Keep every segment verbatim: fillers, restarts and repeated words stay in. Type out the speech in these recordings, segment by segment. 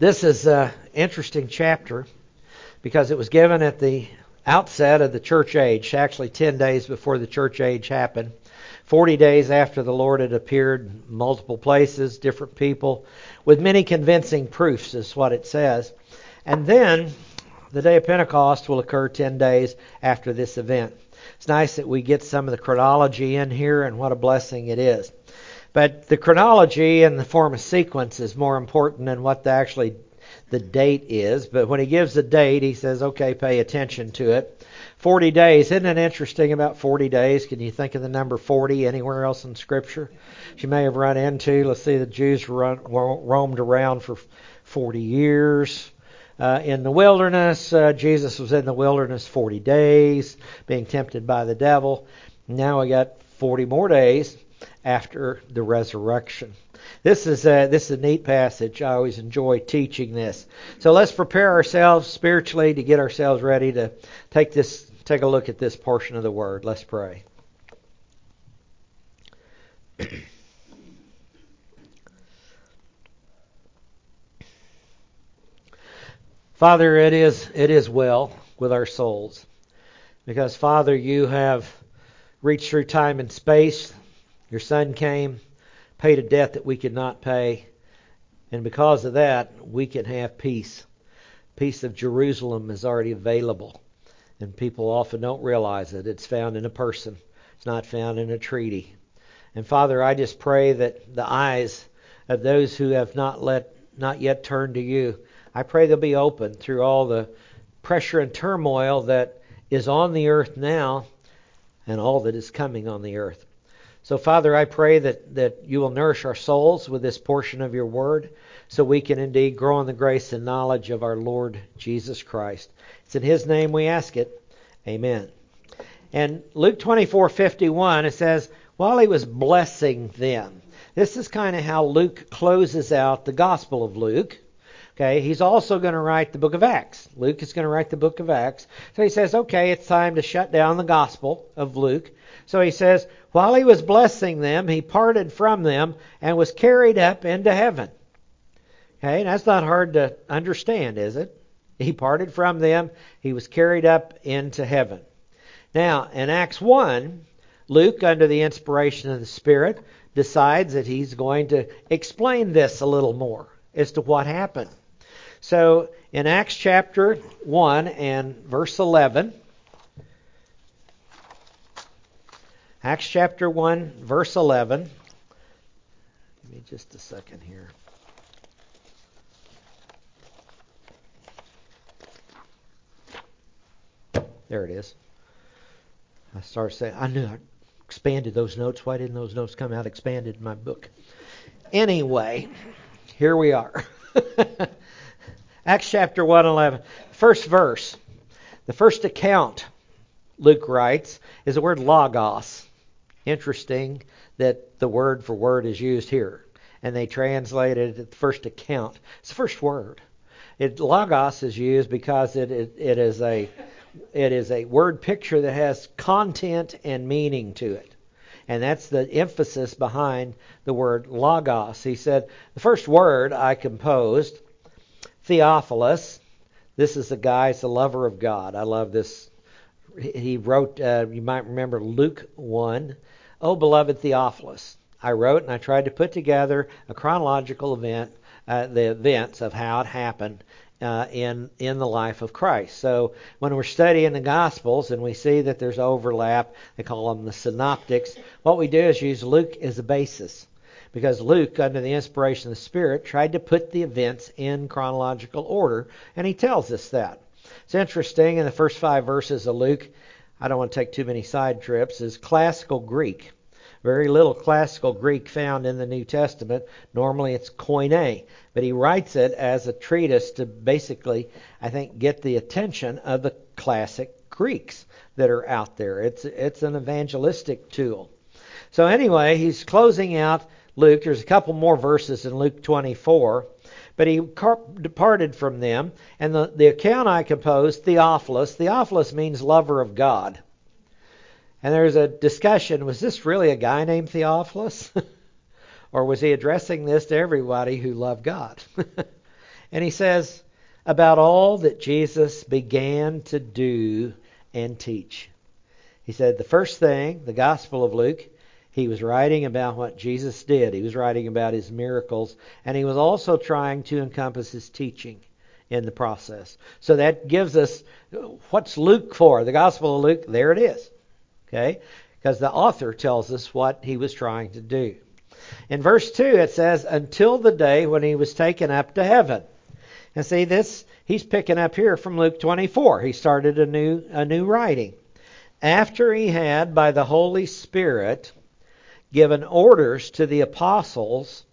This is an interesting chapter because it was given at the outset of the church age, actually ten days before the church age happened, forty days after the Lord had appeared in multiple places, different people, with many convincing proofs is what it says. And then the day of Pentecost will occur ten days after this event. It's nice that we get some of the chronology in here, and what a blessing it is. But the chronology and the form of sequence is more important than what the actually the date is. But when he gives a date, he says, okay, pay attention to it. forty days. Isn't it interesting about forty days? Can you think of the number forty anywhere else in Scripture? You may have run into, let's see, the Jews run, roamed around for forty years. Uh, in the wilderness, uh, Jesus was in the wilderness forty days, being tempted by the devil. Now we got forty more days after the resurrection. This is a, this is a neat passage. I always enjoy teaching this. So let's prepare ourselves spiritually to get ourselves ready to take this, take a look at this portion of the Word. Let's pray. Father, it is it is well with our souls, because, Father, you have reached through time and space. Your Son came, paid a debt that we could not pay, and because of that, we can have peace. Peace of Jerusalem is already available, and people often don't realize it. It's found in a person. It's not found in a treaty. And, Father, I just pray that the eyes of those who have not let not yet turned to you, I pray they'll be open through all the pressure and turmoil that is on the earth now and all that is coming on the earth. So, Father, I pray that, that you will nourish our souls with this portion of your word so we can indeed grow in the grace and knowledge of our Lord Jesus Christ. It's in his name we ask it. Amen. And Luke twenty-four fifty-one, it says, while he was blessing them. This is kind of how Luke closes out the Gospel of Luke. Okay, he's also going to write the book of Acts. Luke is going to write the book of Acts. So he says, okay, it's time to shut down the Gospel of Luke. So he says, while he was blessing them, he parted from them and was carried up into heaven. Okay, that's not hard to understand, is it? He parted from them. He was carried up into heaven. Now, in Acts one, Luke, under the inspiration of the Spirit, decides that he's going to explain this a little more as to what happened. So in Acts chapter one and verse eleven, Acts chapter one, verse eleven, give me just a second here. There it is. I started saying, I knew I expanded those notes. Why didn't those notes come out expanded in my book? Anyway, here we are. Acts chapter one, eleven. First verse. The first account, Luke writes, is the word logos. Interesting that the word for word is used here. And they translated it, the first account. It's the first word. It, logos is used because it, it, it is a it is a word picture that has content and meaning to it. And that's the emphasis behind the word logos. He said, the first word I composed, Theophilus. This is the guy, he's the lover of God. I love this. He wrote, uh, you might remember Luke one, O beloved Theophilus. I wrote and I tried to put together a chronological event, uh, the events of how it happened uh, in, in the life of Christ. So when we're studying the Gospels and we see that there's overlap, they call them the synoptics, what we do is use Luke as a basis. Because Luke, under the inspiration of the Spirit, tried to put the events in chronological order, and he tells us that. It's interesting, in the first five verses of Luke, I don't want to take too many side trips, is classical Greek. Very little classical Greek found in the New Testament. Normally it's Koine, but he writes it as a treatise to basically, I think, get the attention of the classic Greeks that are out there. It's, it's an evangelistic tool. So anyway, he's closing out Luke. There's a couple more verses in Luke twenty-four. But he departed from them. And the, the account I composed, Theophilus. Theophilus means lover of God. And there's a discussion. Was this really a guy named Theophilus? Or was he addressing this to everybody who loved God? And he says about all that Jesus began to do and teach. He said the first thing, the Gospel of Luke, he was writing about what Jesus did. He was writing about his miracles. And he was also trying to encompass his teaching in the process. So that gives us, what's Luke for? The Gospel of Luke, there it is. Okay? Because the author tells us what he was trying to do. In verse two it says, until the day when he was taken up to heaven. And see this, he's picking up here from Luke twenty-four. He started a new, a new writing. After he had, by the Holy Spirit, given orders to the apostles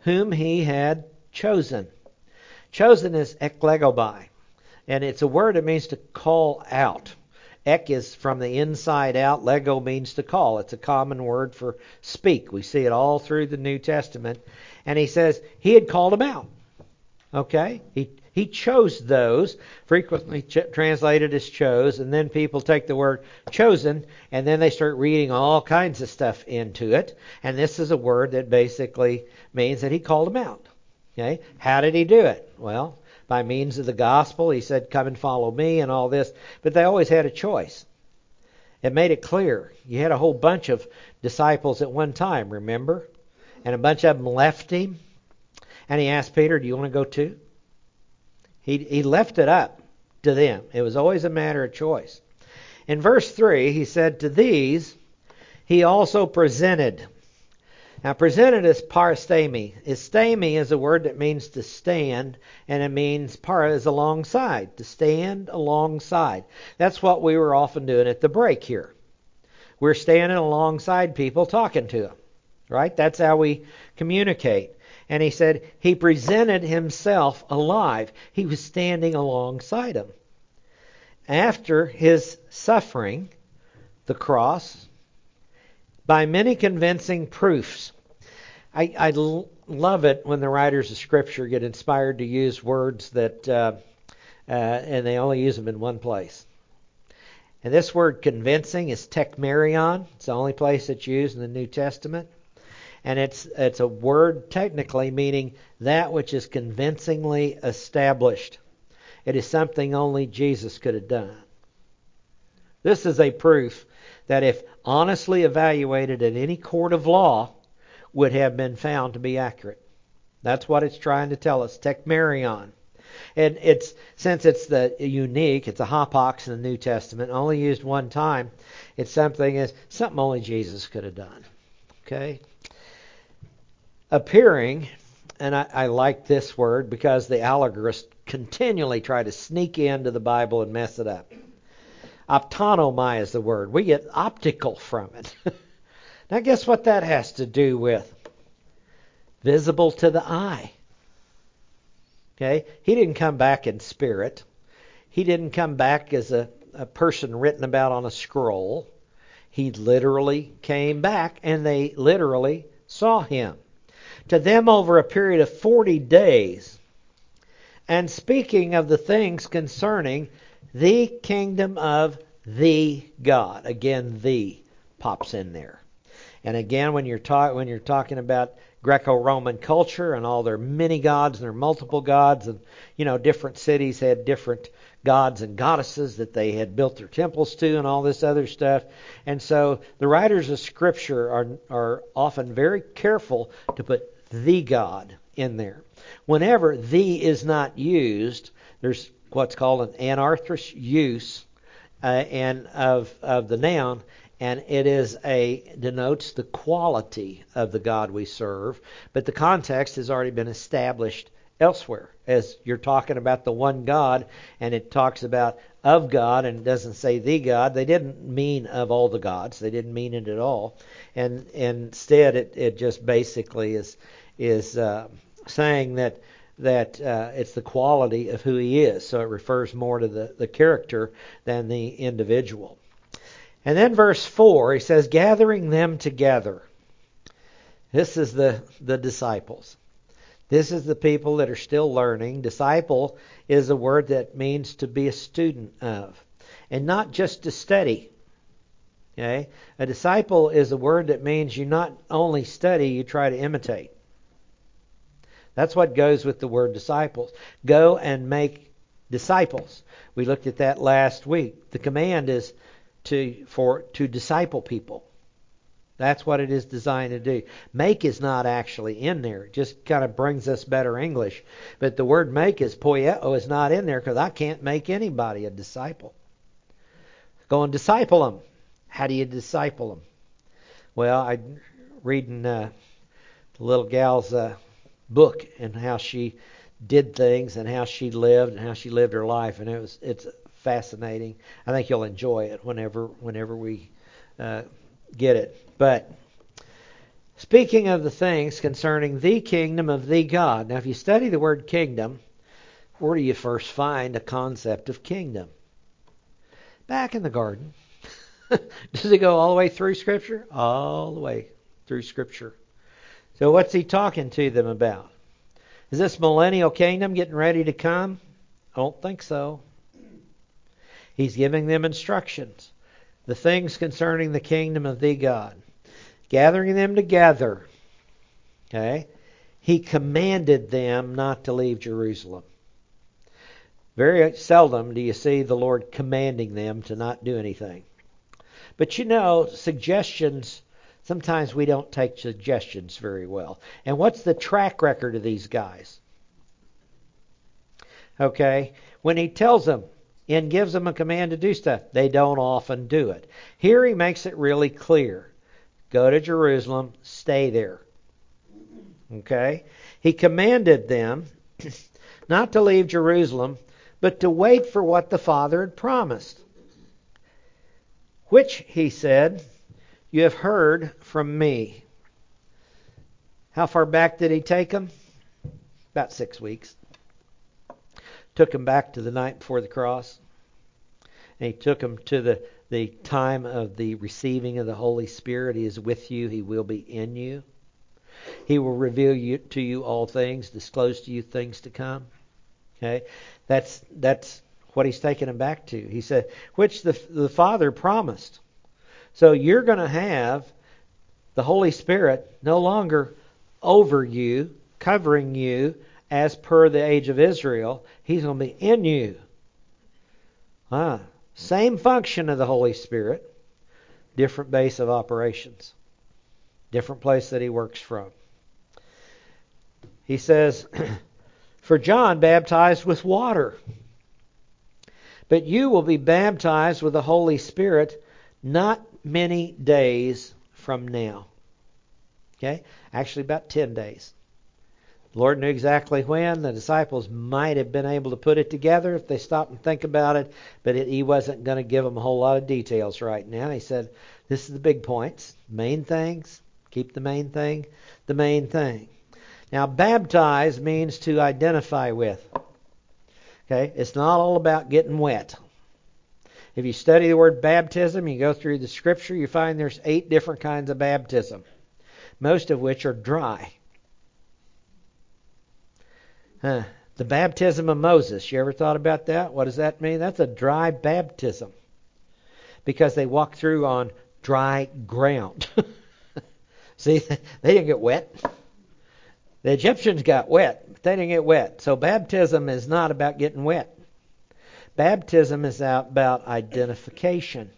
whom he had chosen. Chosen is eklegobai. And it's a word that means to call out. Ek is from the inside out. Lego means to call. It's a common word for speak. We see it all through the New Testament. And he says he had called them out. Okay? He he chose those. Frequently ch- translated as chose. And then people take the word chosen. And then they start reading all kinds of stuff into it. And this is a word that basically means that he called them out. Okay? How did he do it? Well, by means of the gospel, he said, come and follow me and all this. But they always had a choice. It made it clear. You had a whole bunch of disciples at one time, remember? And a bunch of them left him. And he asked Peter, do you want to go too? He, he left it up to them. It was always a matter of choice. In verse three, he said, to these he also presented. Now, presented as parastemi. Estemi is a word that means to stand, and it means para is alongside, to stand alongside. That's what we were often doing at the break here. We're standing alongside people, talking to them, right? That's how we communicate. And he said he presented himself alive. He was standing alongside them. After his suffering, the cross, by many convincing proofs. I, I l- love it when the writers of Scripture get inspired to use words that, uh, uh, and they only use them in one place. And this word convincing is tekmerion. It's the only place it's used in the New Testament. And it's it's a word technically meaning that which is convincingly established. It is something only Jesus could have done. This is a proof that if honestly evaluated at any court of law, would have been found to be accurate. That's what it's trying to tell us, tekmerion. And it's since it's the unique, it's a hapax in the New Testament, only used one time. It's something is something only Jesus could have done. Okay, appearing, and I, I like this word because the allegorists continually try to sneak into the Bible and mess it up. Optonomia is the word. We get optical from it. Now guess what that has to do with? Visible to the eye. Okay? He didn't come back in spirit. He didn't come back as a, a person written about on a scroll. He literally came back and they literally saw him. To them over a period of forty days. And speaking of the things concerning the kingdom of the God. Again, the pops in there. And again, when you're, ta- when you're talking about Greco-Roman culture and all their many gods and their multiple gods, and you know, different cities had different gods and goddesses that they had built their temples to and all this other stuff. And so the writers of Scripture are, are often very careful to put the God in there. Whenever the is not used, there's what's called an anarthrous use uh, and of of the noun, and it is a denotes the quality of the God we serve, but the context has already been established elsewhere as you're talking about the one God, and it talks about of God and it doesn't say the God. They didn't mean of all the gods. They didn't mean it at all, and, and instead it, it just basically is is uh, saying that. that uh, it's the quality of who he is. So it refers more to the, the character than the individual. And then verse four, he says, gathering them together. This is the, the disciples. This is the people that are still learning. Disciple is a word that means to be a student of. And not just to study. Okay? A disciple is a word that means you not only study, you try to imitate. That's what goes with the word disciples. Go and make disciples. We looked at that last week. The command is to for to disciple people. That's what it is designed to do. Make is not actually in there. It just kind of brings us better English. But the word make is poieo is not in there because I can't make anybody a disciple. Go and disciple them. How do you disciple them? Well, I'm reading uh, the little gal's uh, book and how she did things and how she lived and how she lived her life. And it was it's fascinating. I think you'll enjoy it whenever whenever we uh, get it. But speaking of the things concerning the kingdom of the God. Now, if you study the word kingdom, where do you first find a concept of kingdom? Back in the garden. Does it go all the way through Scripture? All the way through Scripture. So what's he talking to them about? Is this millennial kingdom getting ready to come? I don't think so. He's giving them instructions. The things concerning the kingdom of the God. Gathering them together. Okay? He commanded them not to leave Jerusalem. Very seldom do you see the Lord commanding them to not do anything. But you know, suggestions, sometimes we don't take suggestions very well. And what's the track record of these guys? Okay, when he tells them and gives them a command to do stuff, they don't often do it. Here he makes it really clear. Go to Jerusalem, stay there. Okay, he commanded them not to leave Jerusalem, but to wait for what the Father had promised, which, he said, you have heard from me. How far back did he take them? About six weeks. Took them back to the night before the cross. And he took them to the, the time of the receiving of the Holy Spirit. He is with you. He will be in you. He will reveal you, to you all things, disclose to you things to come. Okay, that's that's what he's taking them back to. He said, which the the Father promised. So you're going to have the Holy Spirit no longer over you, covering you, as per the age of Israel. He's going to be in you. Ah, same function of the Holy Spirit, different base of operations, different place that he works from. He says, for John baptized with water, but you will be baptized with the Holy Spirit not many days from now. Okay? Actually, about ten days. The Lord knew exactly when. The disciples might have been able to put it together if they stopped and think about it, but it, he wasn't going to give them a whole lot of details right now. He said, this is the big points, main things. Keep the main thing, the main thing. Now, baptize means to identify with. Okay, it's not all about getting wet. If you study the word baptism, you go through the Scripture, you find there's eight different kinds of baptism, most of which are dry. Huh. The baptism of Moses, you ever thought about that? What does that mean? That's a dry baptism because they walked through on dry ground. See, they didn't get wet. The Egyptians got wet, but they didn't get wet. So baptism is not about getting wet. Baptism is about identification.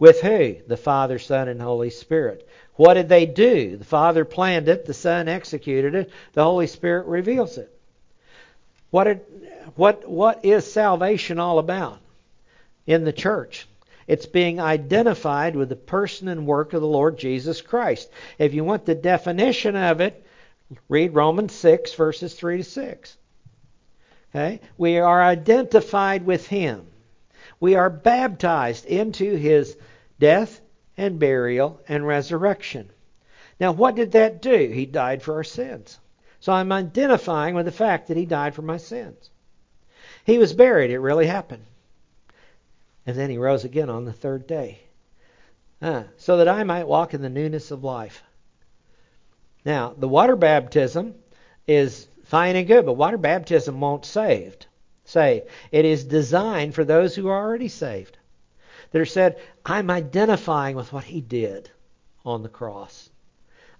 With who? The Father, Son, and Holy Spirit. What did they do? The Father planned it. The Son executed it. The Holy Spirit reveals it. What, did, what, what is salvation all about in the church? It's being identified with the person and work of the Lord Jesus Christ. If you want the definition of it, read Romans six, verses three to six. Okay? We are identified with him. We are baptized into his death and burial and resurrection. Now, what did that do? He died for our sins. So I'm identifying with the fact that he died for my sins. He was buried. It really happened. And then he rose again on the third day. Uh, so that I might walk in the newness of life. Now, the water baptism is fine and good, but water baptism won't save. Save. It is designed for those who are already saved. That are said, I'm identifying with what he did on the cross.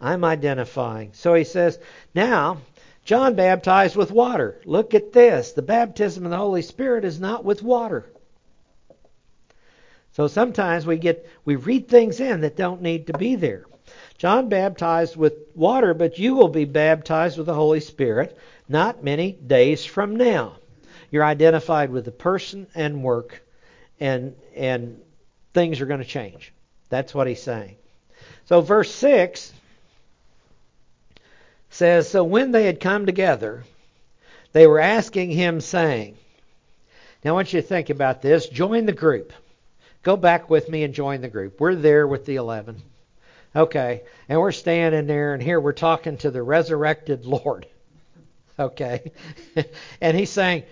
I'm identifying. So he says, now, John baptized with water. Look at this. The baptism of the Holy Spirit is not with water. So sometimes we get we read things in that don't need to be there. John baptized with water, but you will be baptized with the Holy Spirit not many days from now. You're identified with the person and work, and and things are going to change. That's what he's saying. So verse six says, so when they had come together, they were asking him, saying, now I want you to think about this. Join the group. Go back with me and join the group. We're there with the eleven. Okay, and we're standing there, and here we're talking to the resurrected Lord. Okay, and he's saying,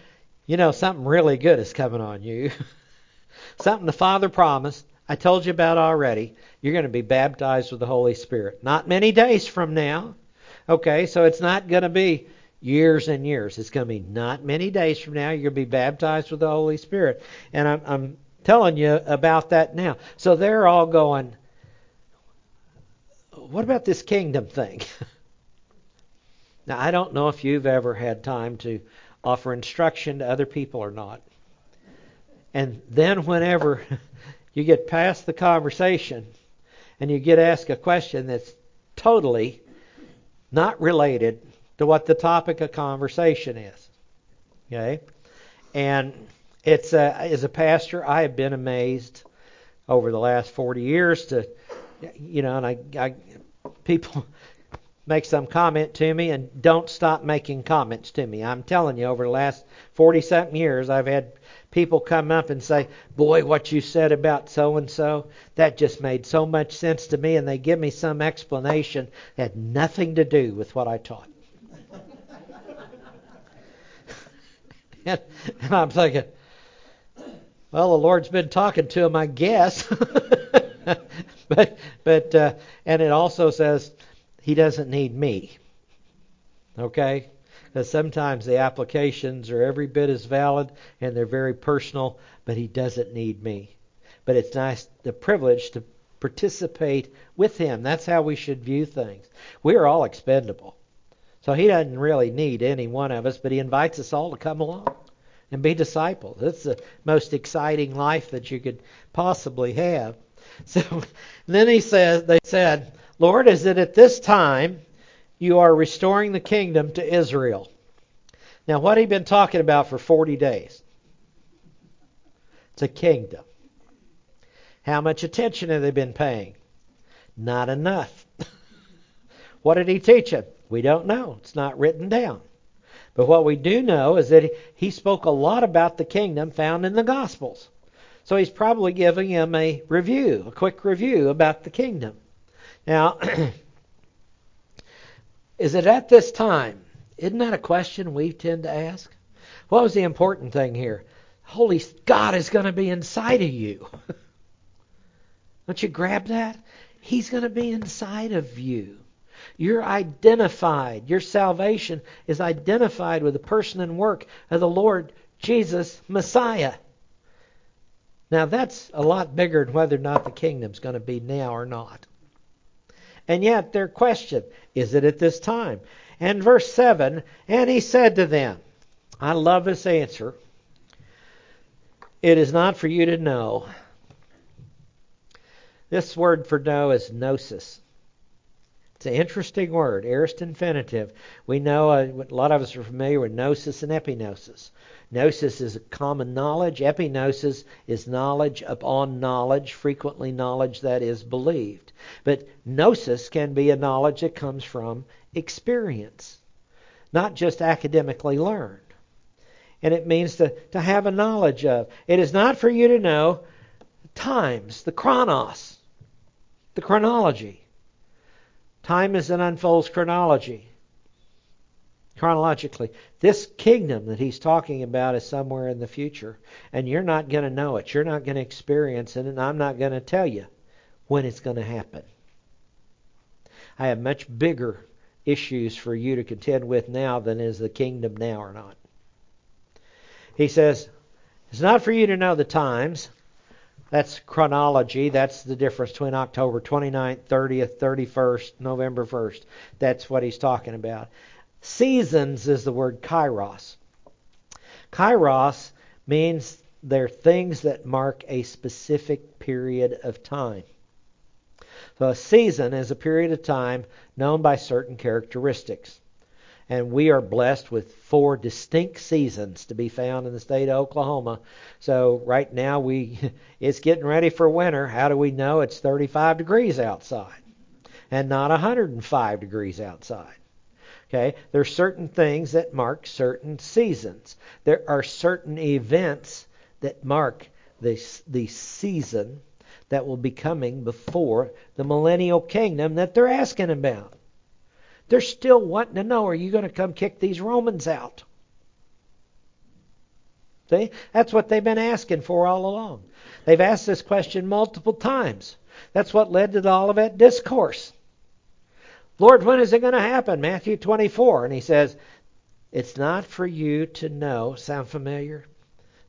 you know, something really good is coming on you. Something the Father promised. I told you about already. You're going to be baptized with the Holy Spirit. Not many days from now. Okay, so it's not going to be years and years. It's going to be not many days from now. You're going to be baptized with the Holy Spirit. And I'm, I'm telling you about that now. So they're all going, what about this kingdom thing? Now, I don't know if you've ever had time to offer instruction to other people or not. And then whenever you get past the conversation and you get asked a question that's totally not related to what the topic of conversation is. Okay? And it's a, as a pastor, I have been amazed over the last forty years to, you know, and I, I people make some comment to me and don't stop making comments to me. I'm telling you, over the last forty-something years, I've had people come up and say, boy, what you said about so-and-so, that just made so much sense to me, and they give me some explanation that had nothing to do with what I taught. and, and I'm thinking, well, the Lord's been talking to him, I guess. but, but uh, and it also says, he doesn't need me. Okay? Because sometimes the applications are every bit as valid and they're very personal, but he doesn't need me. But it's nice, the privilege to participate with him. That's how we should view things. We're all expendable. So he doesn't really need any one of us, but he invites us all to come along and be disciples. It's the most exciting life that you could possibly have. So then he says, they said, Lord, is it at this time you are restoring the kingdom to Israel? Now, what he'd been talking about for forty days? It's a kingdom. How much attention have they been paying? Not enough. What did he teach them? We don't know. It's not written down. But what we do know is that he spoke a lot about the kingdom found in the Gospels. So he's probably giving him a review, a quick review about the kingdom. Now, is it at this time? Isn't that a question we tend to ask? What was the important thing here? Holy God is going to be inside of you. Don't you grab that? He's going to be inside of you. You're identified. Your salvation is identified with the person and work of the Lord Jesus Messiah. Now, that's a lot bigger than whether or not the kingdom's going to be now or not. And yet their question, is it at this time? And verse seven, and he said to them, I love this answer. It is not for you to know. This word for know is gnosis. It's an interesting word, aorist infinitive. We know, a, a lot of us are familiar with gnosis and epignosis. Gnosis is common knowledge. Epignosis is knowledge upon knowledge, frequently knowledge that is believed. But gnosis can be a knowledge that comes from experience, not just academically learned. And it means to, to have a knowledge of. It is not for you to know times, the chronos, the chronology. Time is an unfolds chronology. Chronologically. This kingdom that he's talking about is somewhere in the future. And you're not going to know it. You're not going to experience it. And I'm not going to tell you when it's going to happen. I have much bigger issues for you to contend with now than is the kingdom now or not. He says, it's not for you to know the times. That's chronology. That's the difference between October twenty-ninth, thirtieth, thirty-first, November first. That's what he's talking about. Seasons is the word kairos. Kairos means they're things that mark a specific period of time. So a season is a period of time known by certain characteristics. And we are blessed with four distinct seasons to be found in the state of Oklahoma. So right now, we it's getting ready for winter. How do we know it's thirty-five degrees outside and not one hundred five degrees outside? Okay, there are certain things that mark certain seasons. There are certain events that mark the, the season that will be coming before the millennial kingdom that they're asking about. They're still wanting to know, are you going to come kick these Romans out? See? That's what they've been asking for all along. They've asked this question multiple times. That's what led to the Olivet Discourse. Lord, when is it going to happen? Matthew twenty-four. And he says, it's not for you to know, sound familiar?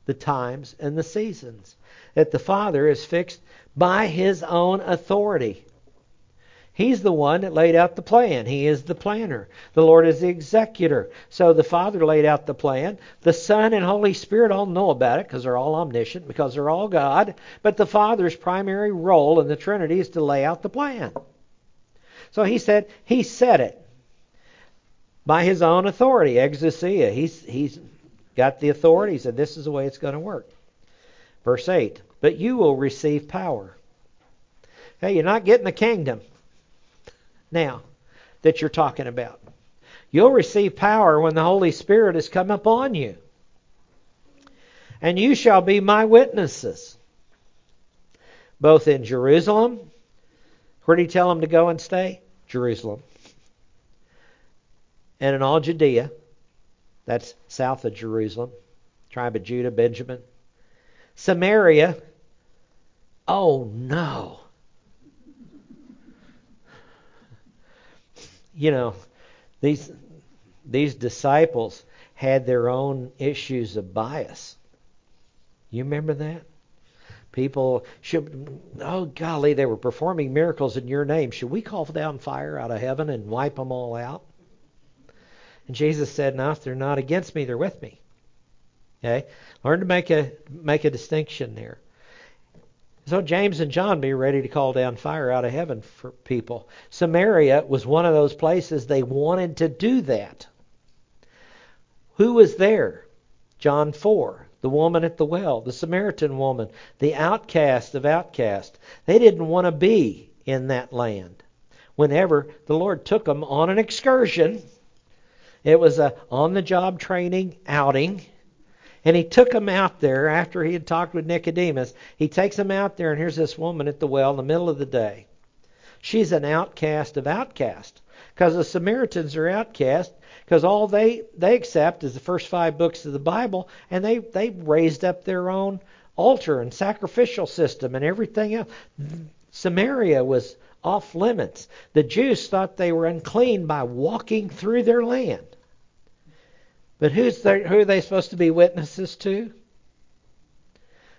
The times and the seasons that the Father is fixed by His own authority. He's the one that laid out the plan. He is the planner. The Lord is the executor. So the Father laid out the plan. The Son and Holy Spirit all know about it because they're all omniscient, because they're all God. But the Father's primary role in the Trinity is to lay out the plan. So he said, he said it by his own authority, Exousia. He's, he's got the authority. He said, this is the way it's going to work. Verse eight, but you will receive power. Okay, you're not getting the kingdom now that you're talking about. You'll receive power when the Holy Spirit has come upon you. And you shall be my witnesses, both in Jerusalem. Where did he tell them to go and stay? Jerusalem. And in all Judea, that's south of Jerusalem, tribe of Judah, Benjamin. Samaria. Oh no. You know, these these disciples had their own issues of bias. You remember that? People should, oh golly, they were performing miracles in your name. Should we call down fire out of heaven and wipe them all out? And Jesus said, no, if they're not against me, they're with me. Okay? Learn to make a make a distinction there. So James and John be ready to call down fire out of heaven for people. Samaria was one of those places they wanted to do that. Who was there? John four, the woman at the well, the Samaritan woman, the outcast of outcasts. They didn't want to be in that land. Whenever the Lord took them on an excursion, it was a on-the-job training outing. And he took them out there after he had talked with Nicodemus. He takes them out there, and here's this woman at the well in the middle of the day. She's an outcast of outcasts, because the Samaritans are outcasts, because all they, they accept is the first five books of the Bible, and they, they raised up their own altar and sacrificial system and everything else. Samaria was off limits. The Jews thought they were unclean by walking through their land. But who's there, who are they supposed to be witnesses to?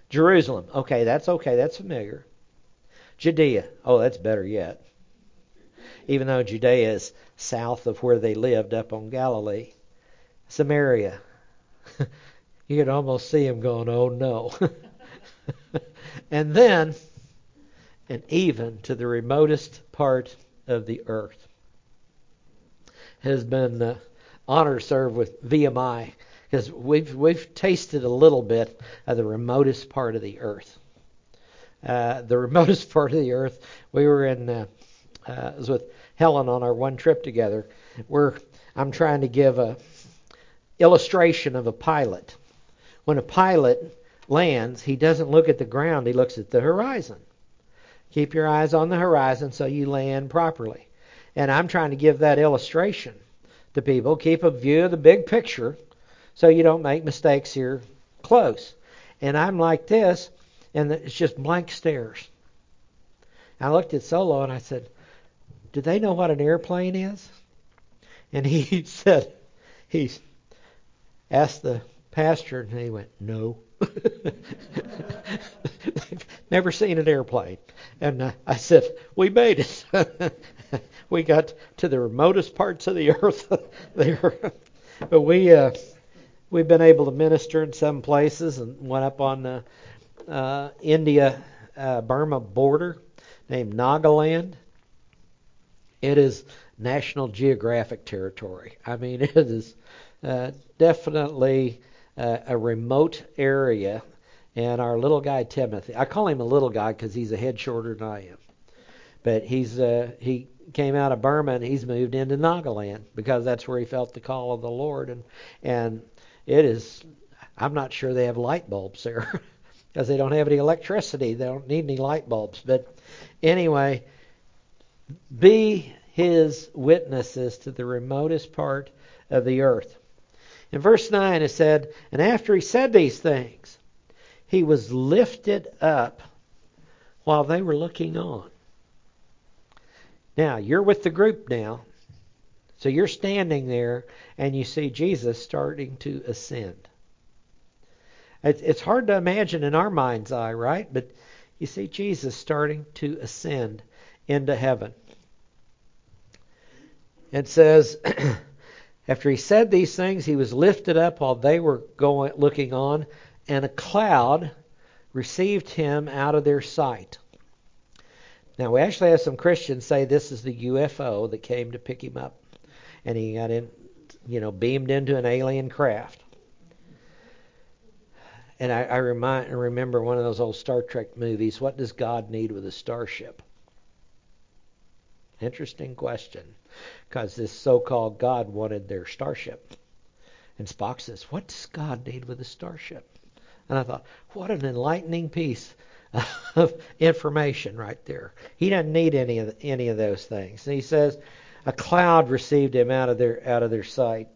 Jerusalem. Okay, that's okay. That's familiar. Judea. Oh, that's better yet. Even though Judea is south of where they lived up on Galilee. Samaria. You could almost see him going, oh no. And then, and even to the remotest part of the earth. Has been... Uh, honor served with V O M, because we've we've tasted a little bit of the remotest part of the earth. Uh, the remotest part of the earth. We were in uh, uh, was with Helen on our one trip together. We're I'm trying to give a illustration of a pilot. When a pilot lands, he doesn't look at the ground; he looks at the horizon. Keep your eyes on the horizon so you land properly. And I'm trying to give that illustration. The people keep a view of the big picture so you don't make mistakes here close. And I'm like this, and it's just blank stares. I looked at Solo and I said, do they know what an airplane is? And he said, he asked the pastor, and he went, no. never seen an airplane. And uh, I said, we made it. We got to the remotest parts of the earth there. But we, uh, we've been able to minister in some places, and went up on the uh, India-Burma uh, border named Nagaland. It is National Geographic territory. I mean, it is uh, definitely uh, a remote area. And our little guy, Timothy, I call him a little guy because he's a head shorter than I am. But he's uh, he came out of Burma, and he's moved into Nagaland because that's where he felt the call of the Lord. And and it is, I'm not sure they have light bulbs there because they don't have any electricity. They don't need any light bulbs. But anyway, be his witnesses to the remotest part of the earth. In verse nine it said, and after he said these things, he was lifted up while they were looking on. Now, you're with the group now. So you're standing there, and you see Jesus starting to ascend. It's hard to imagine in our mind's eye, right? But you see Jesus starting to ascend into heaven. It says, after he said these things, he was lifted up while they were going looking on, and a cloud received him out of their sight. Now, we actually have some Christians say this is the U F O that came to pick him up. And he got in, you know, beamed into an alien craft. And I, I, remind, I remember one of those old Star Trek movies. What does God need with a starship? Interesting question. Because this so-called God wanted their starship. And Spock says, what does God need with a starship? And I thought, what an enlightening piece of information right there. He doesn't need any of the, any of those things. And he says, a cloud received him out of their out of their sight.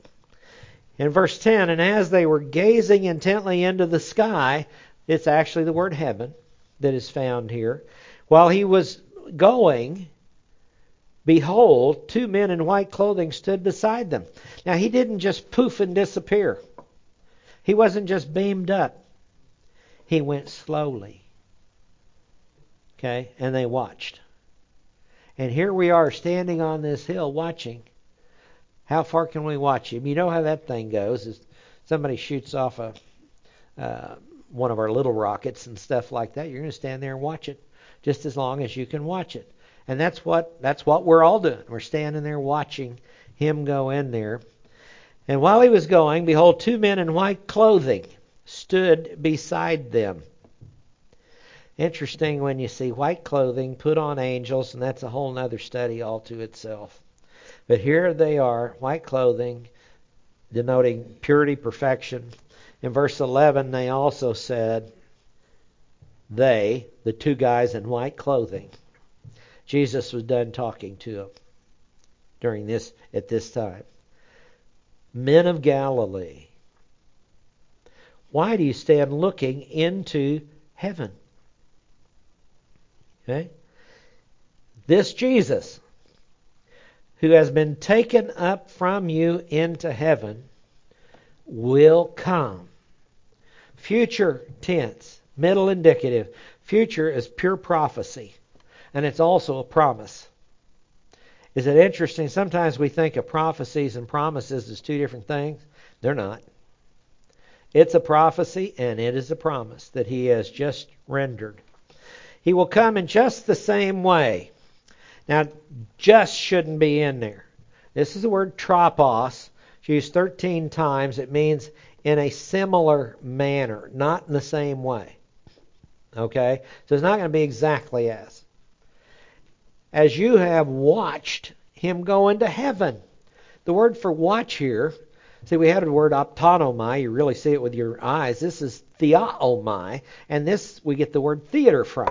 In verse ten, and as they were gazing intently into the sky, it's actually the word heaven that is found here. While he was going, behold, two men in white clothing stood beside them. Now, he didn't just poof and disappear. He wasn't just beamed up. He went slowly. Okay? And they watched. And here we are standing on this hill watching. How far can we watch him? You know how that thing goes. Is somebody shoots off a uh, one of our little rockets and stuff like that. You're going to stand there and watch it just as long as you can watch it. And that's what that's what we're all doing. We're standing there watching him go in there. And while he was going, behold, two men in white clothing stood beside them. Interesting when you see white clothing put on angels, and that's a whole other study all to itself. But here they are, white clothing, denoting purity, perfection. In verse eleven, they also said, they, the two guys in white clothing, Jesus was done talking to them during this, at this time. Men of Galilee, why do you stand looking into heaven? Okay? This Jesus, who has been taken up from you into heaven, will come. Future tense, middle indicative. Future is pure prophecy. And it's also a promise. Is it interesting? Sometimes we think of prophecies and promises as two different things. They're not. It's a prophecy and it is a promise that he has just rendered. He will come in just the same way. Now, just shouldn't be in there. This is the word tropos. It's used thirteen times. It means in a similar manner, not in the same way. Okay? So it's not going to be exactly as. As you have watched him go into heaven. The word for watch here, see, we had the word optonomai. You really see it with your eyes. This is theaomai, and this we get the word theater from.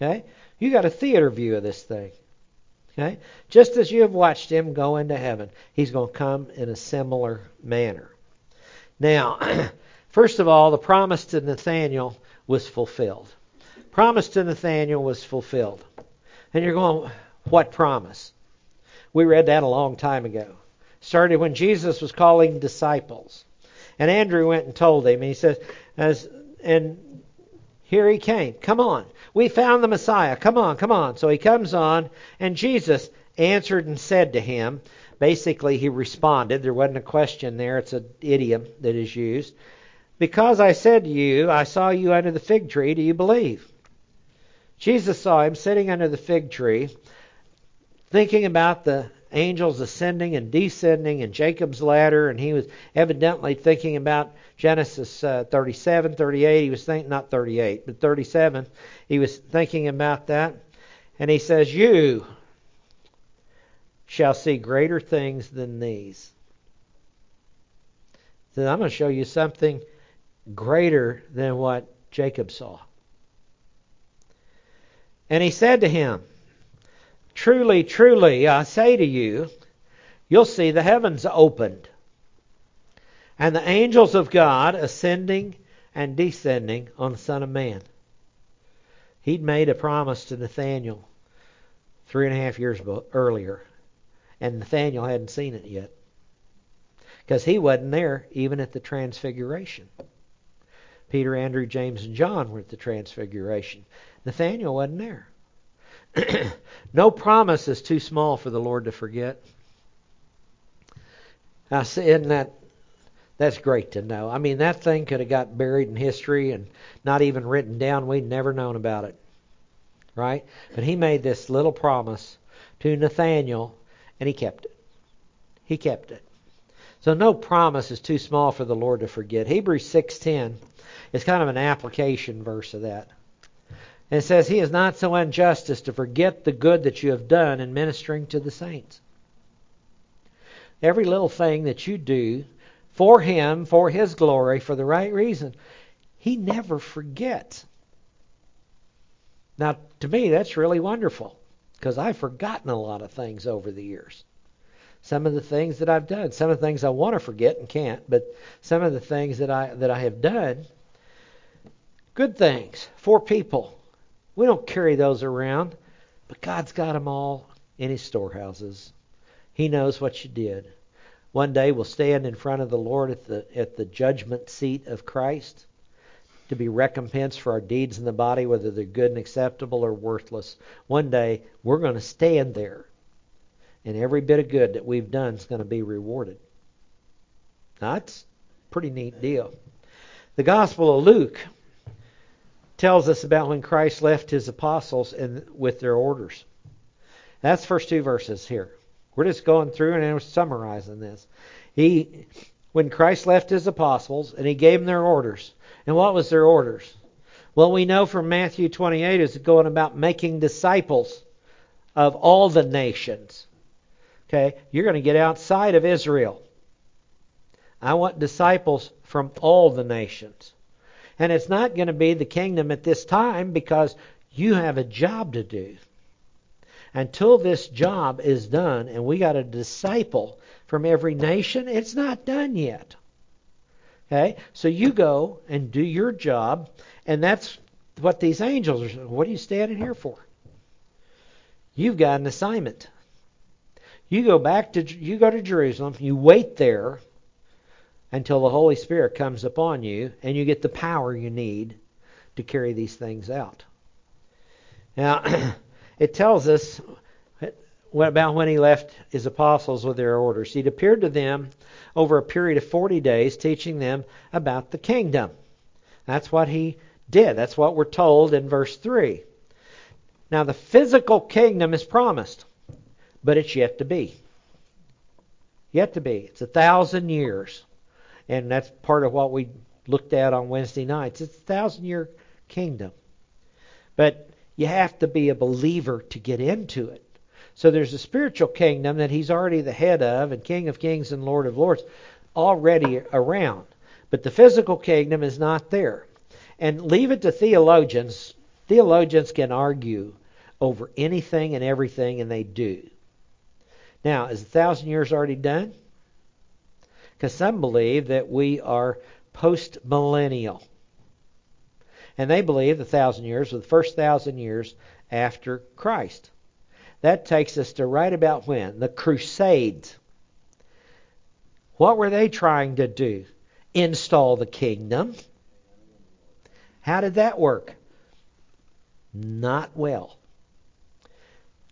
Okay? You got a theater view of this thing. Okay? Just as you have watched him go into heaven, he's going to come in a similar manner. Now, first of all, the promise to Nathanael was fulfilled. Promise to Nathanael was fulfilled. And you're going, what promise? We read that a long time ago. Started when Jesus was calling disciples. And Andrew went and told him. And he says, as, and Here he came. Come on. We found the Messiah. Come on, come on. So he comes on, and Jesus answered and said to him. Basically, he responded. There wasn't a question there. It's an idiom that is used. Because I said to you, I saw you under the fig tree, do you believe? Jesus saw him sitting under the fig tree, thinking about the angels ascending and descending and Jacob's ladder, and he was evidently thinking about Genesis uh, thirty-seven, thirty-eight. He was thinking, not thirty-eight, but thirty-seven. He was thinking about that. And he says, you shall see greater things than these. Then I'm going to show you something greater than what Jacob saw. And he said to him, truly, truly, I say to you, you'll see the heavens opened, and the angels of God ascending and descending on the Son of Man. He'd made a promise to Nathanael three and a half years earlier, and Nathanael hadn't seen it yet, because he wasn't there even at the Transfiguration. Peter, Andrew, James, and John were at the Transfiguration. Nathanael wasn't there. No promise is too small for the Lord to forget. I see, isn't that, that's great to know. I mean, that thing could have got buried in history and not even written down. We'd never known about it, right? But he made this little promise to Nathanael, and he kept it. He kept it. So no promise is too small for the Lord to forget. Hebrews six ten is kind of an application verse of that. And it says, he is not so unjust as to forget the good that you have done in ministering to the saints. Every little thing that you do for him, for his glory, for the right reason, he never forgets. Now, to me, that's really wonderful, because I've forgotten a lot of things over the years. Some of the things that I've done, some of the things I want to forget and can't, but some of the things that I that I have done, good things for people. We don't carry those around, but God's got them all in his storehouses. He knows what you did. One day we'll stand in front of the Lord at the at the judgment seat of Christ to be recompensed for our deeds in the body, whether they're good and acceptable or worthless. One day we're going to stand there, and every bit of good that we've done is going to be rewarded. Now, that's a pretty neat deal. The Gospel of Luke tells us about when Christ left his apostles and with their orders. That's the first two verses here. We're just going through and we're summarizing this. He, when Christ left his apostles and he gave them their orders. And what was their orders? Well, we know from Matthew twenty-eight is going about making disciples of all the nations. Okay, you're going to get outside of Israel. I want disciples from all the nations. And it's not going to be the kingdom at this time, because you have a job to do. Until this job is done and we got a disciple from every nation, it's not done yet. Okay? So you go and do your job, and that's what these angels are saying. What are you standing here for? You've got an assignment. You go back to you go to Jerusalem, you wait there until the Holy Spirit comes upon you, and you get the power you need to carry these things out. Now, it tells us about when he left his apostles with their orders. He'd appeared to them over a period of forty days, teaching them about the kingdom. That's what he did. That's what we're told in verse three. Now, the physical kingdom is promised, but it's yet to be. Yet to be. It's a thousand years. And that's part of what we looked at on Wednesday nights. It's a thousand-year kingdom. But you have to be a believer to get into it. So there's a spiritual kingdom that he's already the head of, and King of Kings and Lord of Lords, already around. But the physical kingdom is not there. And leave it to theologians. Theologians can argue over anything and everything, and they do. Now, is a thousand years already done? Because some believe that we are post-millennial. And they believe the thousand years were the first thousand years after Christ. That takes us to right about when? The Crusades. What were they trying to do? Install the kingdom. How did that work? not well.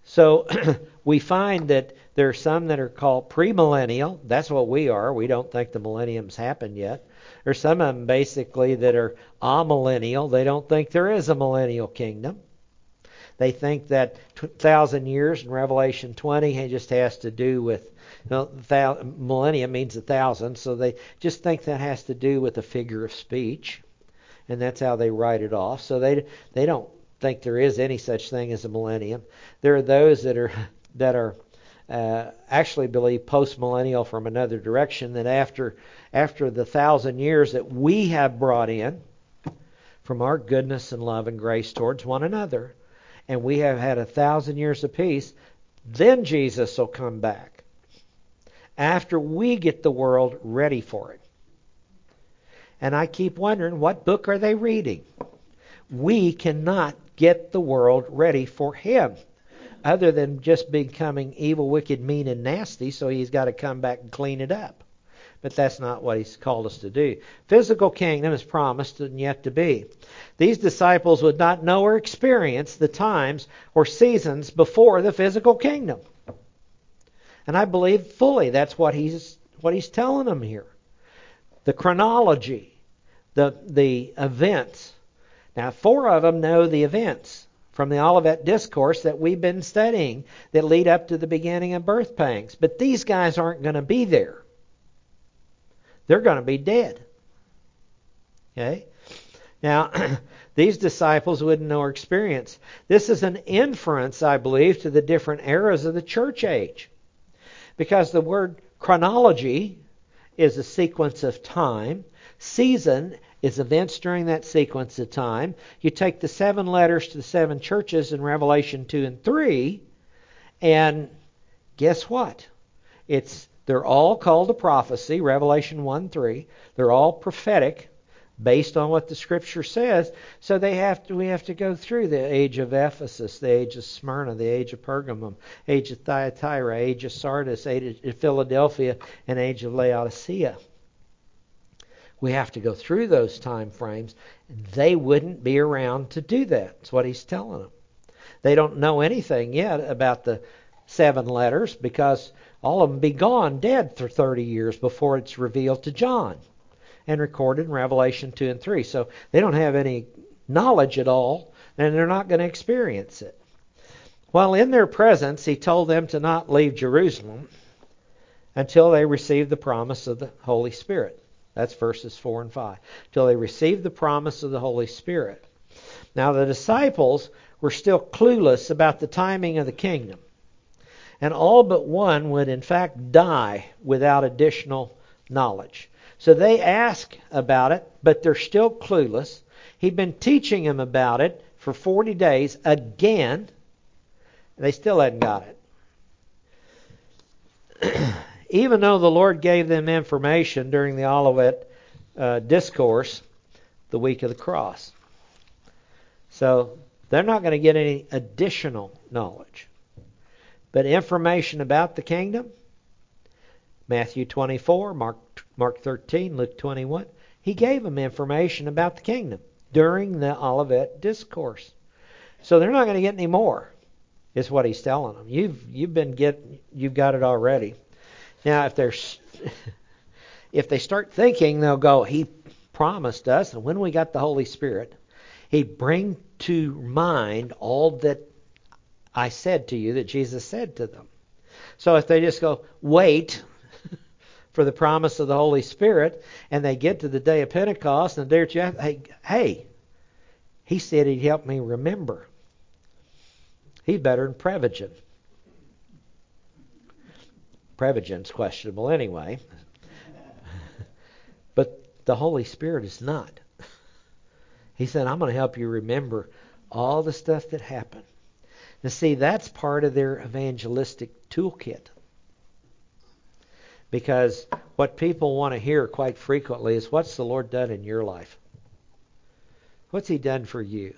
So we find that there are some that are called premillennial. That's what we are. We don't think the millennium's happened yet. There's some of them basically that are amillennial. They don't think there is a millennial kingdom. They think that thousand years in Revelation twenty just has to do with, you know, thou, millennium means a thousand, so they just think that has to do with a figure of speech, and that's how they write it off. So they they don't think there is any such thing as a millennium. There are those that are that are uh, actually believe post-millennial from another direction, that after after the thousand years that we have brought in from our goodness and love and grace towards one another, and we have had a thousand years of peace, then Jesus will come back after we get the world ready for it. And I keep wondering, what book are they reading? We cannot get the world ready for him, other than just becoming evil, wicked, mean, and nasty, so he's got to come back and clean it up. But that's not what he's called us to do. Physical kingdom is promised and yet to be. These disciples would not know or experience the times or seasons before the physical kingdom. And I believe fully that's what he's what he's telling them here. The chronology, the the events. Now, four of them know the events from the Olivet Discourse that we've been studying that lead up to the beginning of birth pangs. But these guys aren't going to be there. They're going to be dead. Okay? Now, these disciples wouldn't know or experience. This is an inference, I believe, to the different eras of the church age. Because the word chronology is a sequence of time. Season is events during that sequence of time. You take the seven letters to the seven churches in Revelation two and three, and guess what? It's they're all called a prophecy, Revelation one three. They're all prophetic based on what the Scripture says. So they have to, we have to go through the age of Ephesus, the age of Smyrna, the age of Pergamum, age of Thyatira, age of Sardis, age of Philadelphia, and age of Laodicea. We have to go through those time frames. They wouldn't be around to do that. That's what he's telling them. They don't know anything yet about the seven letters because all of them be gone, dead for thirty years before it's revealed to John and recorded in Revelation two and three. So they don't have any knowledge at all, and they're not going to experience it. While in their presence, he told them to not leave Jerusalem until they received the promise of the Holy Spirit. That's verses four and five. Till they received the promise of the Holy Spirit. Now the disciples were still clueless about the timing of the kingdom. And all but one would in fact die without additional knowledge. So they ask about it, but they're still clueless. He'd been teaching them about it for forty days again. And they still hadn't got it. Even though the Lord gave them information during the Olivet uh, Discourse, the week of the cross. So they're not going to get any additional knowledge. But information about the kingdom, Matthew twenty-four, Mark, Mark thirteen, Luke twenty-one, he gave them information about the kingdom during the Olivet Discourse. So they're not going to get any more, is what he's telling them. You've, you've, been getting, you've got it already. Now, if they're, if they start thinking, they'll go, he promised us, and when we got the Holy Spirit, he'd bring to mind all that I said to you, that Jesus said to them. So if they just go, wait for the promise of the Holy Spirit, and they get to the day of Pentecost, and they're just, hey, hey, he said he'd help me remember. He's better than Prevagen. Prevagen's questionable anyway. But the Holy Spirit is not. He said, I'm going to help you remember all the stuff that happened. Now see, that's part of their evangelistic toolkit. Because what people want to hear quite frequently is, what's the Lord done in your life? What's he done for you?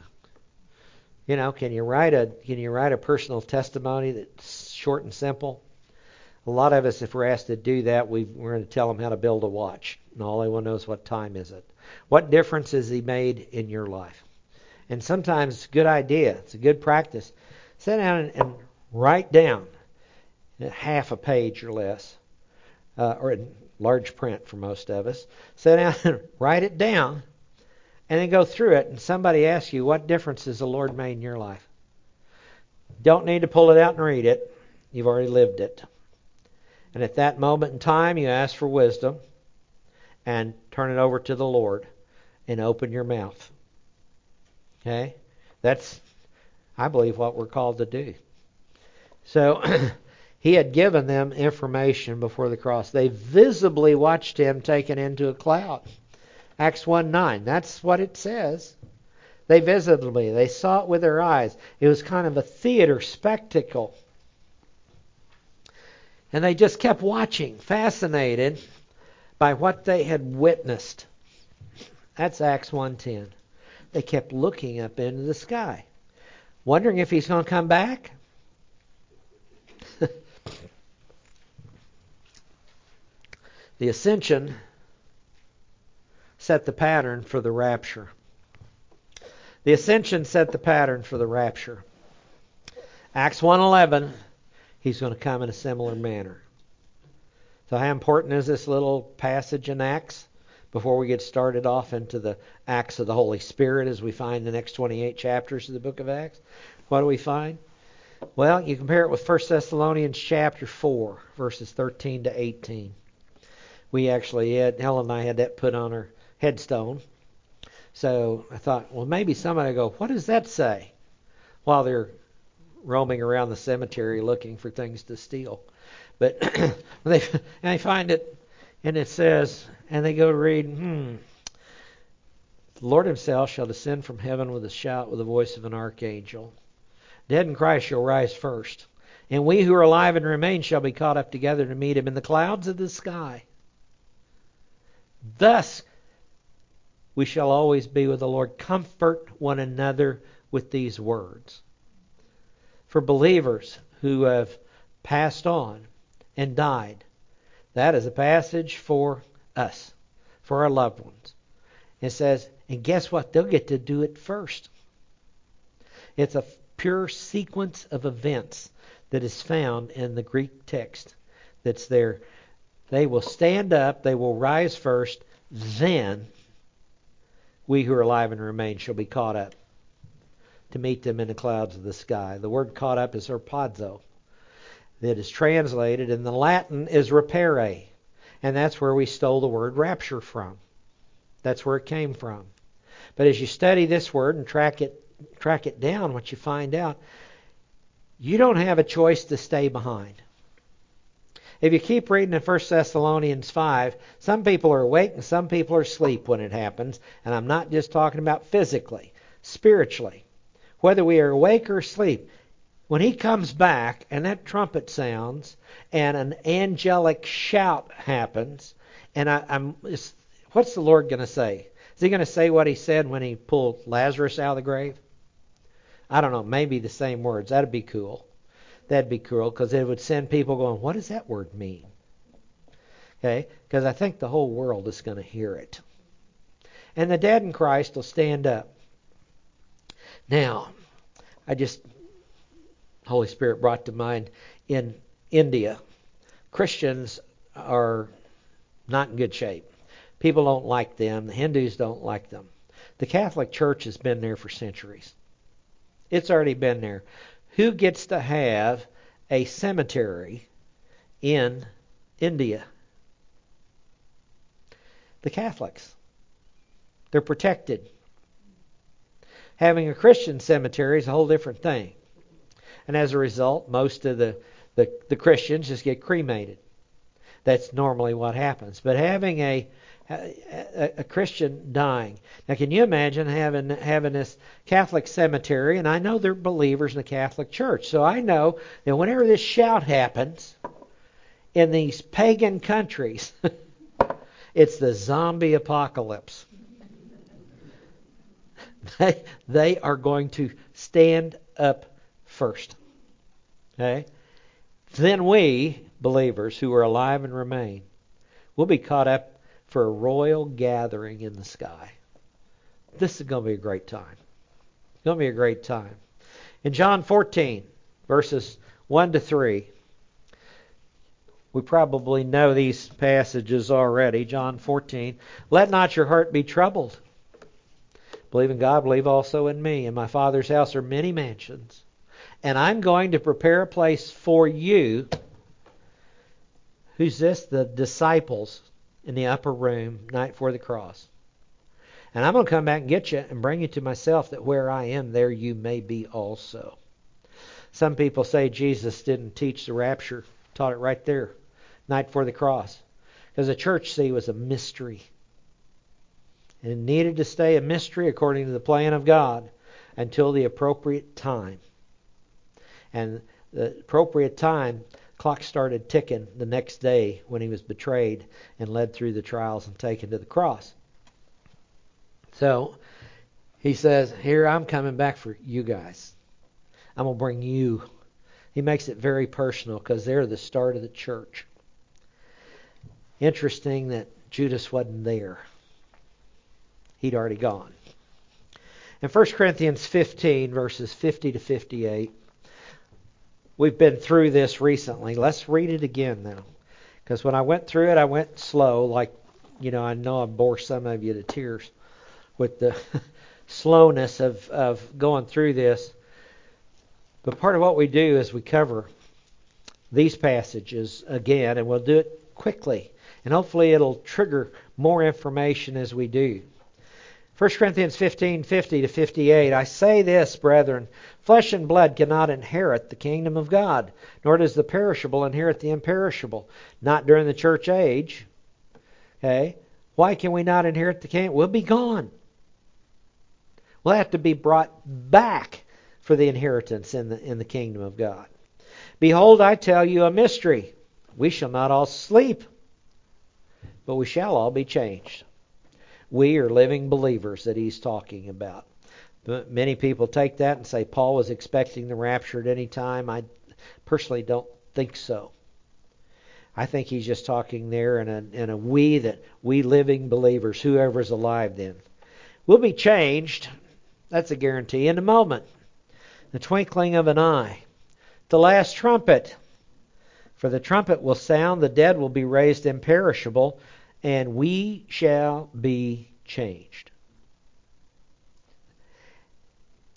You know, can you write a can you write a personal testimony that's short and simple? A lot of us, if we're asked to do that, we've, we're going to tell them how to build a watch. And all they want to know is, what time is it? What difference has he made in your life? and sometimes it's a good idea, it's a good practice. Sit down and, and write down half a page or less, uh, or in large print for most of us. Sit down and write it down, and then go through it, and somebody asks you, what difference has the Lord made in your life? Don't need to pull it out and read it. You've already lived it. And at that moment in time, you ask for wisdom and turn it over to the Lord and open your mouth. Okay? That's, I believe, what we're called to do. So, he had given them information before the cross. They visibly watched him taken into a cloud. Acts one nine. That's what it says. They visibly, they saw it with their eyes. It was kind of a theater spectacle. And they just kept watching, fascinated by what they had witnessed. That's Acts one ten. They kept looking up into the sky, wondering if he's going to come back. The ascension set the pattern for the rapture. The ascension set the pattern for the rapture. Acts one eleven, he's going to come in a similar manner. So how important is this little passage in Acts before we get started off into the Acts of the Holy Spirit as we find the next twenty-eight chapters of the book of Acts? What do we find? Well, you compare it with First Thessalonians chapter four, verses thirteen to eighteen. We actually had, Helen and I had that put on our headstone. So I thought, well, maybe somebody will go, what does that say? While they're roaming around the cemetery looking for things to steal. But they, and they find it, and it says, and they go read, hmm, the Lord himself shall descend from heaven with a shout, with the voice of an archangel. Dead in Christ shall rise first. And we who are alive and remain shall be caught up together to meet him in the clouds of the sky. Thus we shall always be with the Lord. Comfort one another with these words. For believers who have passed on and died, that is a passage for us, for our loved ones. It says, and guess what? They'll get to do it first. It's a pure sequence of events that is found in the Greek text that's there. They will stand up, they will rise first, then we who are alive and remain shall be caught up to meet them in the clouds of the sky. The word caught up is herpazo. That is translated in the Latin is rapere. And that's where we stole the word rapture from. That's where it came from. But as you study this word and track it track it down, what you find out, you don't have a choice to stay behind. If you keep reading in First Thessalonians five, some people are awake and some people are asleep when it happens. And I'm not just talking about physically, spiritually. Whether we are awake or asleep, when he comes back and that trumpet sounds and an angelic shout happens, and I, I'm, it's, what's the Lord going to say? Is he going to say what he said when he pulled Lazarus out of the grave? I don't know, maybe the same words. That'd be cool. That'd be cruel, because it would send people going, what does that word mean? Okay, because I think the whole world is going to hear it. And the dead in Christ will stand up. Now, I just, Holy Spirit brought to mind, in India, Christians are not in good shape. People don't like them. The Hindus don't like them. The Catholic Church has been there for centuries. It's already been there. Who gets to have a cemetery in India? The Catholics. They're protected. Having a Christian cemetery is a whole different thing. And as a result, most of the, the, the Christians just get cremated. That's normally what happens. But having a, a, a Christian dying. Now, can you imagine having having this Catholic cemetery? And I know they're believers in the Catholic Church. So I know that whenever this shout happens in these pagan countries, it's the zombie apocalypse. They, they are going to stand up first. Okay? Then we, believers who are alive and remain, will be caught up for a royal gathering in the sky. This is going to be a great time. It's going to be a great time. In John fourteen, verses one to three, we probably know these passages already. John fourteen, let not your heart be troubled. Believe in God, believe also in me. In my Father's house are many mansions. And I'm going to prepare a place for you. Who's this? The disciples in the upper room, night before the cross. And I'm going to come back and get you and bring you to myself, that where I am, there you may be also. Some people say Jesus didn't teach the rapture. Taught it right there, night before the cross. Because the church, see, was a mystery. And it needed to stay a mystery according to the plan of God until the appropriate time. And the appropriate time, clock started ticking the next day when he was betrayed and led through the trials and taken to the cross. So he says, here, I'm coming back for you guys. I'm going to bring you. He makes it very personal because they're the start of the church. Interesting that Judas wasn't there. He'd already gone. In First Corinthians fifteen, verses fifty to fifty-eight, we've been through this recently. Let's read it again now. Because when I went through it, I went slow. Like, you know, I know I bore some of you to tears with the slowness of, of going through this. But part of what we do is we cover these passages again, and we'll do it quickly. And hopefully it'll trigger more information as we do. First Corinthians fifteen, fifty to fifty-eight, I say this, brethren, flesh and blood cannot inherit the kingdom of God, nor does the perishable inherit the imperishable. Not during the church age. Okay? Why can we not inherit the kingdom? We'll be gone. We'll have to be brought back for the inheritance in the in the kingdom of God. Behold, I tell you a mystery. We shall not all sleep, but we shall all be changed. We are living believers that he's talking about. But many people take that and say Paul was expecting the rapture at any time. I personally don't think so. I think he's just talking there in a, in a we, that we living believers, whoever's alive then. We'll be changed, that's a guarantee, in a moment. The twinkling of an eye. The last trumpet. For the trumpet will sound, the dead will be raised imperishable, and we shall be changed.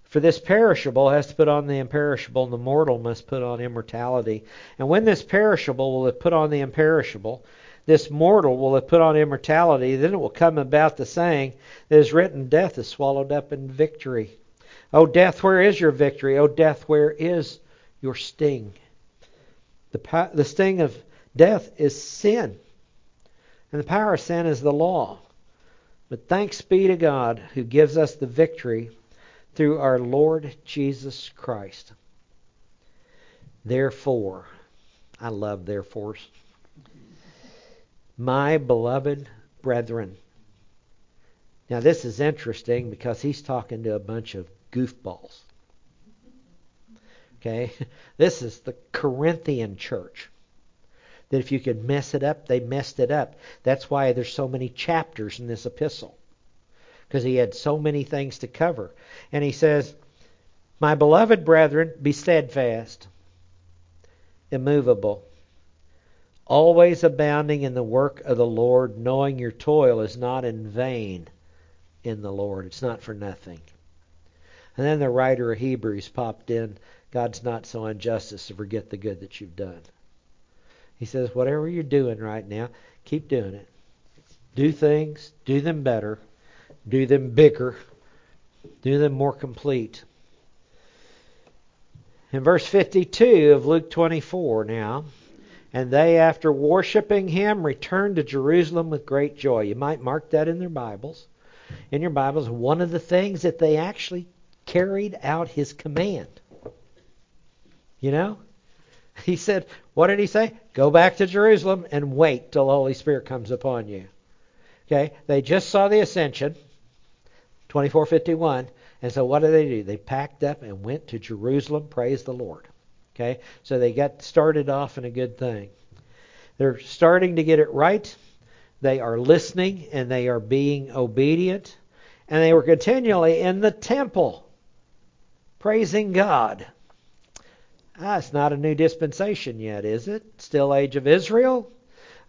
For this perishable has to put on the imperishable, and the mortal must put on immortality. And when this perishable will have put on the imperishable, this mortal will have put on immortality, then it will come about the saying that is written, death is swallowed up in victory. O death, where is your victory? O death, where is your sting? The, the sting of death is sin. And the power of sin is the law. But thanks be to God who gives us the victory through our Lord Jesus Christ. Therefore, I love therefores. My beloved brethren. Now this is interesting because he's talking to a bunch of goofballs. Okay? This is the Corinthian church. That if you could mess it up, they messed it up. That's why there's so many chapters in this epistle. Because he had so many things to cover. And he says, my beloved brethren, be steadfast, immovable, always abounding in the work of the Lord, knowing your toil is not in vain in the Lord. It's not for nothing. And then the writer of Hebrews popped in, God's not so unjust as to forget the good that you've done. He says, whatever you're doing right now, keep doing it. Do things, do them better, do them bigger, do them more complete. In verse fifty-two of Luke twenty-four now, and they, after worshiping him, returned to Jerusalem with great joy. You might mark that in their Bibles. In your Bibles, one of the things that they actually carried out his command. You know? He said, what did he say? Go back to Jerusalem and wait till the Holy Spirit comes upon you. Okay? They just saw the ascension, twenty-four fifty-one. And so what did they do? They packed up and went to Jerusalem. Praise the Lord. Okay? So they got started off in a good thing. They're starting to get it right. They are listening and they are being obedient. And they were continually in the temple. Praising God. Ah, it's not a new dispensation yet, is it? Still Age of Israel?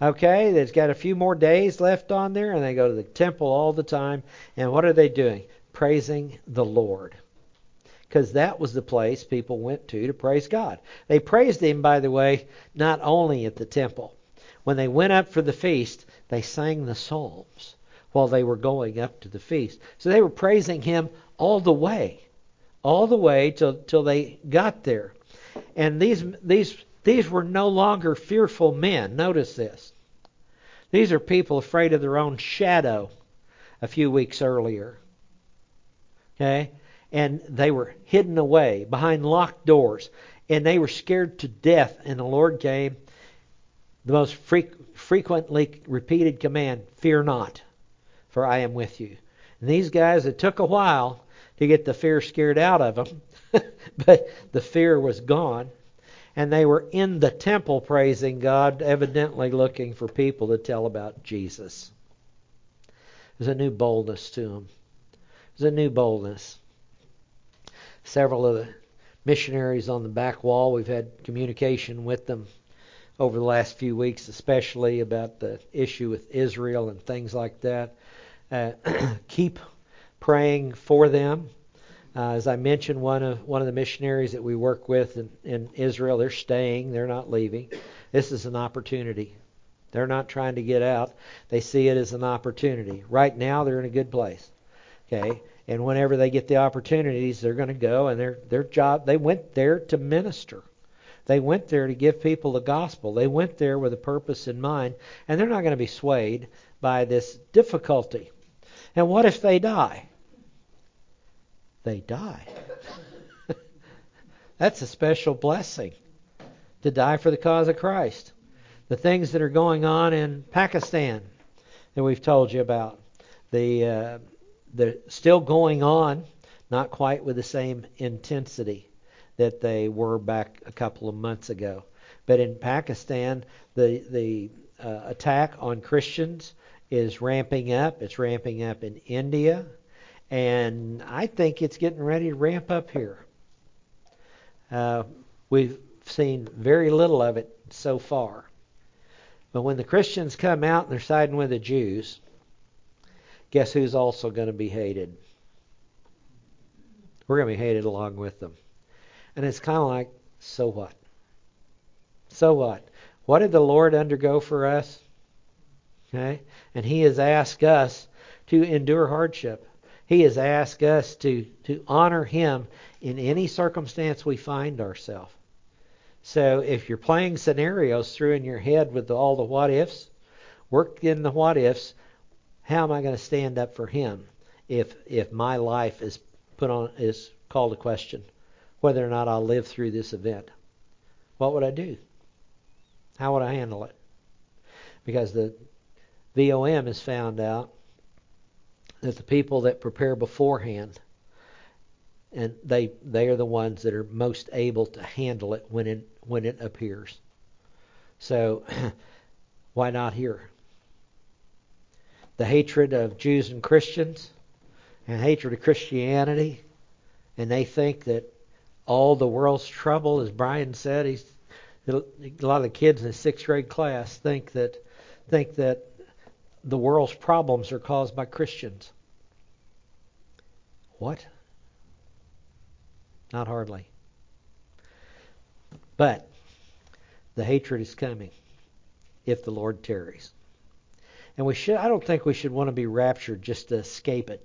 Okay, they've got a few more days left on there, and they go to the temple all the time. And what are they doing? Praising the Lord. Because that was the place people went to to praise God. They praised Him, by the way, not only at the temple. When they went up for the feast, they sang the psalms while they were going up to the feast. So they were praising Him all the way, all the way till, till they got there. And these these these were no longer fearful men. Notice this. These are people afraid of their own shadow a few weeks earlier. Okay? And they were hidden away behind locked doors. And they were scared to death. And the Lord came. The most frequently repeated command, fear not, for I am with you. And these guys, it took a while to get the fear scared out of them. But the fear was gone. And they were in the temple praising God, evidently looking for people to tell about Jesus. There's a new boldness to them. There's a new boldness. Several of the missionaries on the back wall, we've had communication with them over the last few weeks, especially about the issue with Israel and things like that. Uh, keep praying for them. Uh, as I mentioned, one of one of the missionaries that we work with in, in Israel, they're staying, they're not leaving. This is an opportunity. They're not trying to get out. They see it as an opportunity. Right now, they're in a good place. Okay. And whenever they get the opportunities, they're going to go. And their their job, they went there to minister. They went there to give people the gospel. They went there with a purpose in mind. And they're not going to be swayed by this difficulty. And what if they die? They die. That's a special blessing, to die for the cause of Christ. The things that are going on in Pakistan that we've told you about. The... Uh, They're still going on, not quite with the same intensity that they were back a couple of months ago. But in Pakistan, the the uh, attack on Christians is ramping up. It's ramping up in India. And I think it's getting ready to ramp up here. Uh, we've seen very little of it so far. But when the Christians come out and they're siding with the Jews, guess who's also going to be hated? We're going to be hated along with them. And it's kind of like, so what? So what? What did the Lord undergo for us? Okay? And He has asked us to endure hardship. He has asked us to, to honor Him in any circumstance we find ourselves. So if you're playing scenarios through in your head with all the what-ifs, work in the what-ifs. How am I going to stand up for Him if if my life is put on is called to question, whether or not I'll live through this event? What would I do? How would I handle it? Because the V O M has found out that the people that prepare beforehand, and they they are the ones that are most able to handle it when it when it appears. So why not here? The hatred of Jews and Christians, and hatred of Christianity, and they think that all the world's trouble, as Brian said, he's, a lot of the kids in the sixth grade class think that think that the world's problems are caused by Christians. What? Not hardly. But the hatred is coming if the Lord tarries. And we should, I don't think we should want to be raptured just to escape it.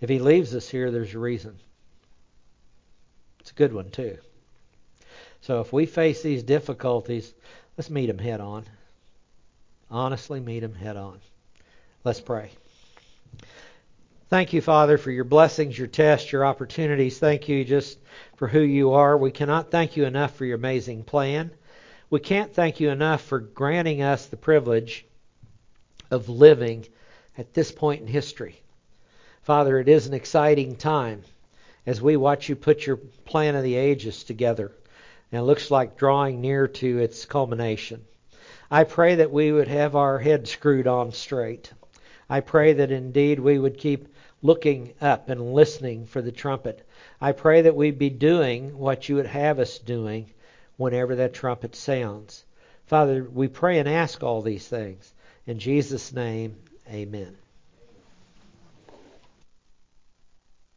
If He leaves us here, there's a reason. It's a good one, too. So if we face these difficulties, let's meet them head on. Honestly, meet them head on. Let's pray. Thank you, Father, for your blessings, your tests, your opportunities. Thank you just for who you are. We cannot thank you enough for your amazing plan. We can't thank you enough for granting us the privilege of living at this point in history. Father, it is an exciting time as we watch you put your plan of the ages together. And it looks like drawing near to its culmination. I pray that we would have our head screwed on straight. I pray that indeed we would keep looking up and listening for the trumpet. I pray that we be doing what you would have us doing whenever that trumpet sounds. Father, we pray and ask all these things. In Jesus' name, amen.